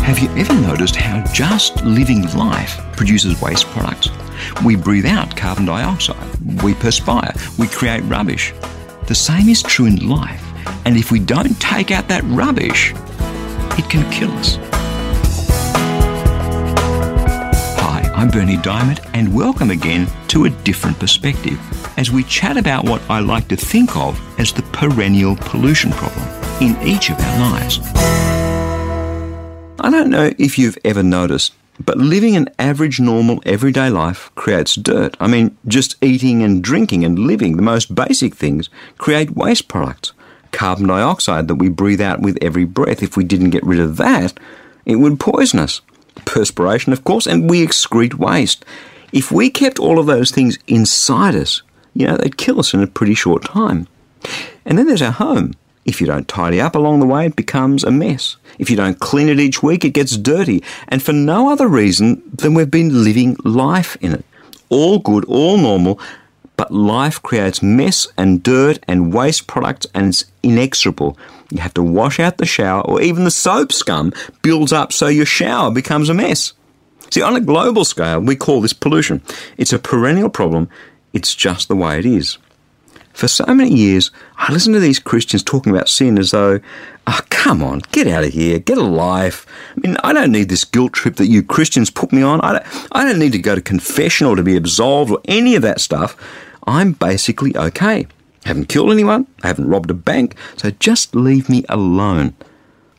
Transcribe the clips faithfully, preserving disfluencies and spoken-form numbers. Have you ever noticed how just living life produces waste products? We breathe out carbon dioxide, we perspire, we create rubbish. The same is true in life, and if we don't take out that rubbish, it can kill us. Hi, I'm Bernie Diamond, and welcome again to A Different Perspective, as we chat about what I like to think of as the perennial pollution problem in each of our lives. I don't know if you've ever noticed, but living an average, normal, everyday life creates dirt. I mean, just eating and drinking and living, the most basic things, create waste products. Carbon dioxide that we breathe out with every breath, if we didn't get rid of that, it would poison us. Perspiration, of course, and we excrete waste. If we kept all of those things inside us, you know, they'd kill us in a pretty short time. And then there's our home. If you don't tidy up along the way, it becomes a mess. If you don't clean it each week, it gets dirty. And for no other reason than we've been living life in it. All good, all normal, but life creates mess and dirt and waste products, and it's inexorable. You have to wash out the shower, or even the soap scum builds up so your shower becomes a mess. See, on a global scale, we call this pollution. It's a perennial problem. It's just the way it is. For so many years, I listened to these Christians talking about sin as though, oh, come on, get out of here, get a life. I mean, I don't need this guilt trip that you Christians put me on. I don't, I don't need to go to confession or to be absolved or any of that stuff. I'm basically okay. I haven't killed anyone. I haven't robbed a bank. So just leave me alone.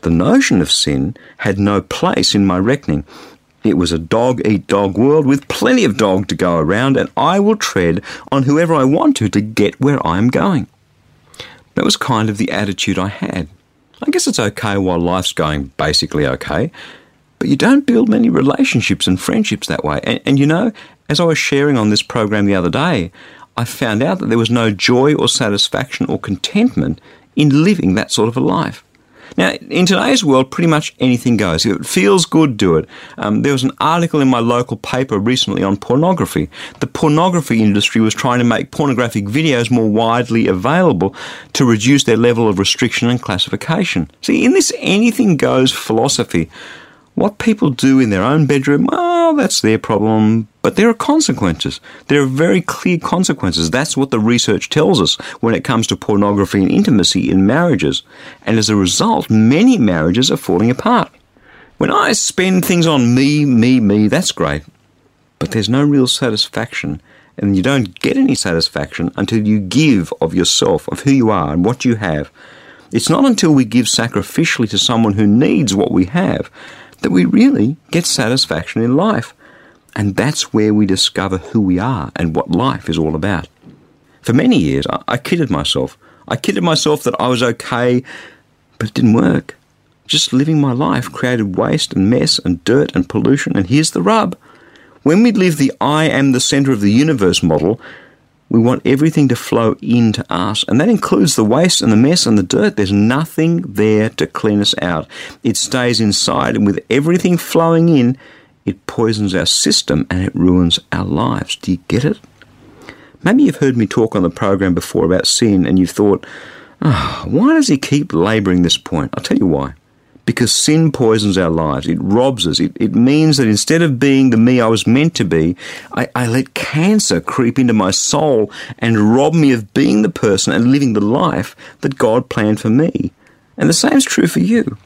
The notion of sin had no place in my reckoning. It was a dog-eat-dog world with plenty of dog to go around, and I will tread on whoever I want to to get where I'm going. That was kind of the attitude I had. I guess it's okay while life's going basically okay, but you don't build many relationships and friendships that way. And, and you know, as I was sharing on this program the other day, I found out that there was no joy or satisfaction or contentment in living that sort of a life. Now, in today's world, pretty much anything goes. If it feels good, do it. Um, there was an article in my local paper recently on pornography. The pornography industry was trying to make pornographic videos more widely available to reduce their level of restriction and classification. See, in this anything goes philosophy, what people do in their own bedroom, well, that's their problem. But there are consequences. There are very clear consequences. That's what the research tells us when it comes to pornography and intimacy in marriages. And as a result, many marriages are falling apart. When I spend things on me, me, me, that's great. But there's no real satisfaction. And you don't get any satisfaction until you give of yourself, of who you are and what you have. It's not until we give sacrificially to someone who needs what we have that we really get satisfaction in life. And that's where we discover who we are and what life is all about. For many years, I, I kidded myself. I kidded myself that I was okay, but it didn't work. Just living my life created waste and mess and dirt and pollution. And here's the rub. When we live the I am the center of the universe model, we want everything to flow into us, and that includes the waste and the mess and the dirt. There's nothing there to clean us out. It stays inside, and with everything flowing in, it poisons our system and it ruins our lives. Do you get it? Maybe you've heard me talk on the program before about sin, and you've thought, oh, why does he keep labouring this point? I'll tell you why. Because sin poisons our lives. It robs us. It, it means that instead of being the me I was meant to be, I, I let cancer creep into my soul and rob me of being the person and living the life that God planned for me. And the same is true for you.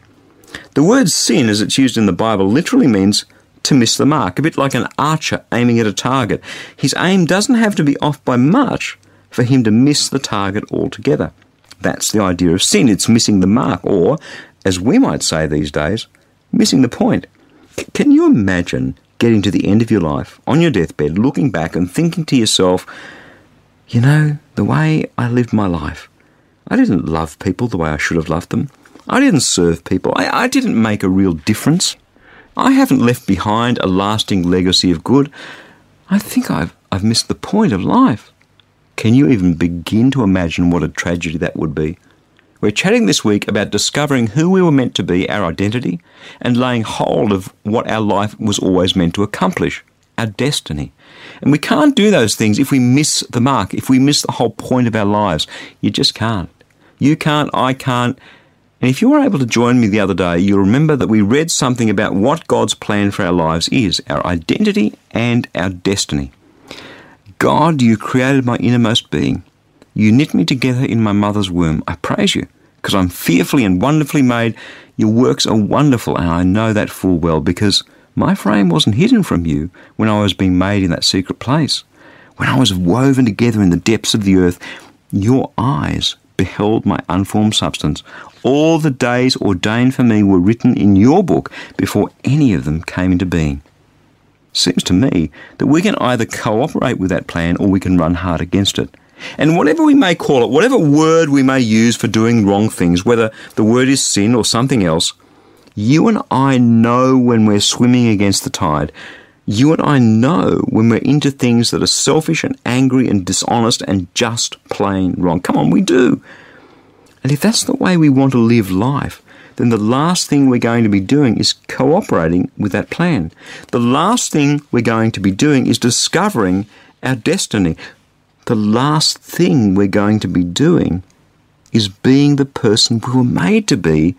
The word sin, as it's used in the Bible, literally means to miss the mark, a bit like an archer aiming at a target. His aim doesn't have to be off by much for him to miss the target altogether. That's the idea of sin. It's missing the mark, or as we might say these days, missing the point. C- can you imagine getting to the end of your life, on your deathbed, looking back and thinking to yourself, you know, the way I lived my life, I didn't love people the way I should have loved them. I didn't serve people. I, I didn't make a real difference. I haven't left behind a lasting legacy of good. I think I've, I've missed the point of life. Can you even begin to imagine what a tragedy that would be? We're chatting this week about discovering who we were meant to be, our identity, and laying hold of what our life was always meant to accomplish, our destiny. And we can't do those things if we miss the mark, if we miss the whole point of our lives. You just can't. You can't, I can't. And if you were able to join me the other day, you'll remember that we read something about what God's plan for our lives is, our identity and our destiny. God, you created my innermost being. You knit me together in my mother's womb. I praise you, because I'm fearfully and wonderfully made. Your works are wonderful, and I know that full well, because my frame wasn't hidden from you when I was being made in that secret place. When I was woven together in the depths of the earth, your eyes beheld my unformed substance. All the days ordained for me were written in your book before any of them came into being. Seems to me that we can either cooperate with that plan or we can run hard against it. And whatever we may call it, whatever word we may use for doing wrong things, whether the word is sin or something else, you and I know when we're swimming against the tide. You and I know when we're into things that are selfish and angry and dishonest and just plain wrong. Come on, we do. And if that's the way we want to live life, then the last thing we're going to be doing is cooperating with that plan. The last thing we're going to be doing is discovering our destiny. The last thing we're going to be doing is being the person we were made to be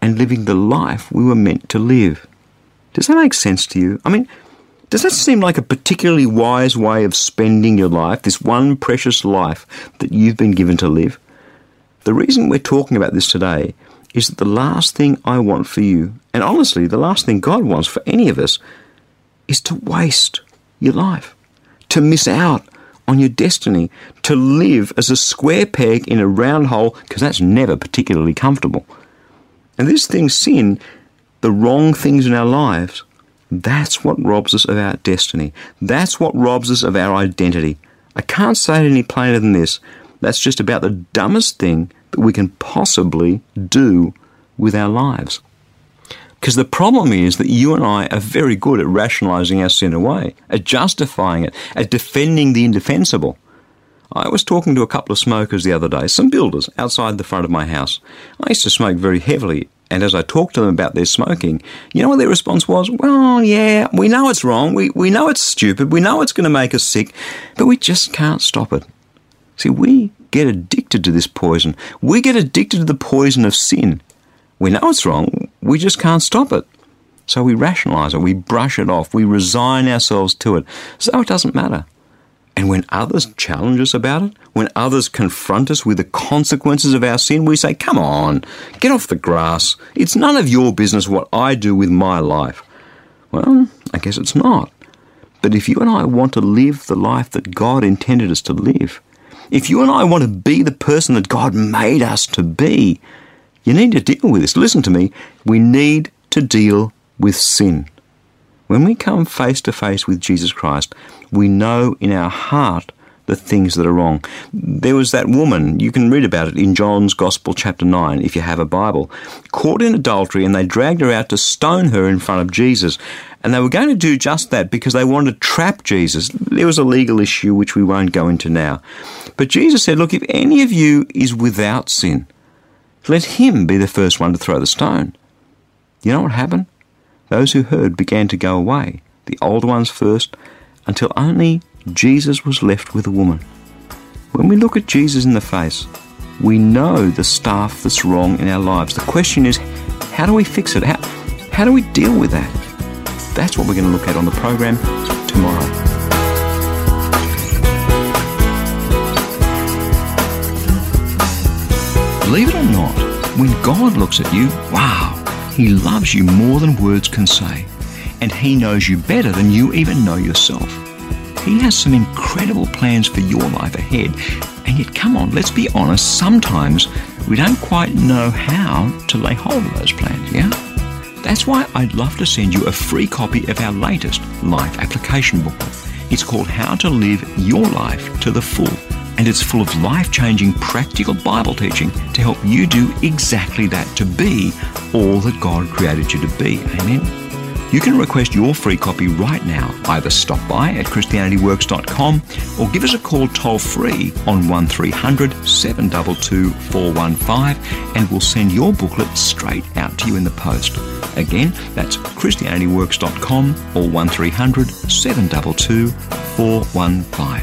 and living the life we were meant to live. Does that make sense to you? I mean, does that seem like a particularly wise way of spending your life, this one precious life that you've been given to live? The reason we're talking about this today is that the last thing I want for you, and honestly, the last thing God wants for any of us, is to waste your life, to miss out on your destiny, to live as a square peg in a round hole, because that's never particularly comfortable. And this thing, sin, the wrong things in our lives, that's what robs us of our destiny. That's what robs us of our identity. I can't say it any plainer than this. That's just about the dumbest thing that we can possibly do with our lives. Because the problem is that you and I are very good at rationalising our sin away, at justifying it, at defending the indefensible. I was talking to a couple of smokers the other day, some builders, outside the front of my house. I used to smoke very heavily, and as I talked to them about their smoking, you know what their response was? Well, yeah, we know it's wrong, we, we know it's stupid, we know it's going to make us sick, but we just can't stop it. See, we get addicted to this poison. We get addicted to the poison of sin. We know it's wrong, we just can't stop it. So we rationalise it, we brush it off, we resign ourselves to it, so it doesn't matter. And when others challenge us about it, when others confront us with the consequences of our sin, we say, come on, get off the grass. It's none of your business what I do with my life. Well, I guess it's not. But if you and I want to live the life that God intended us to live, if you and I want to be the person that God made us to be, you need to deal with this. Listen to me. We need to deal with sin. When we come face to face with Jesus Christ, we know in our heart the things that are wrong. There was that woman, you can read about it in John's Gospel chapter nine, if you have a Bible, caught in adultery, and they dragged her out to stone her in front of Jesus. And they were going to do just that because they wanted to trap Jesus. There was a legal issue which we won't go into now. But Jesus said, look, if any of you is without sin, let him be the first one to throw the stone. You know what happened? Those who heard began to go away, the older ones first, until only Jesus was left with a woman. When we look at Jesus in the face, we know the stuff that's wrong in our lives. The question is, how do we fix it? How, how do we deal with that? That's what we're going to look at on the program tomorrow. Believe it or not, when God looks at you, wow, he loves you more than words can say. And he knows you better than you even know yourself. He has some incredible plans for your life ahead. And yet, come on, let's be honest, sometimes we don't quite know how to lay hold of those plans, yeah? That's why I'd love to send you a free copy of our latest life application booklet. It's called How to Live Your Life to the Full. and it's full of life-changing practical Bible teaching to help you do exactly that, to be all that God created you to be. Amen. You can request your free copy right now. Either stop by at Christianity Works dot com or give us a call toll-free on one three hundred, seven two two, four one five and we'll send your booklet straight out to you in the post. Again, that's Christianity Works dot com or one three hundred, seven two two, four one five.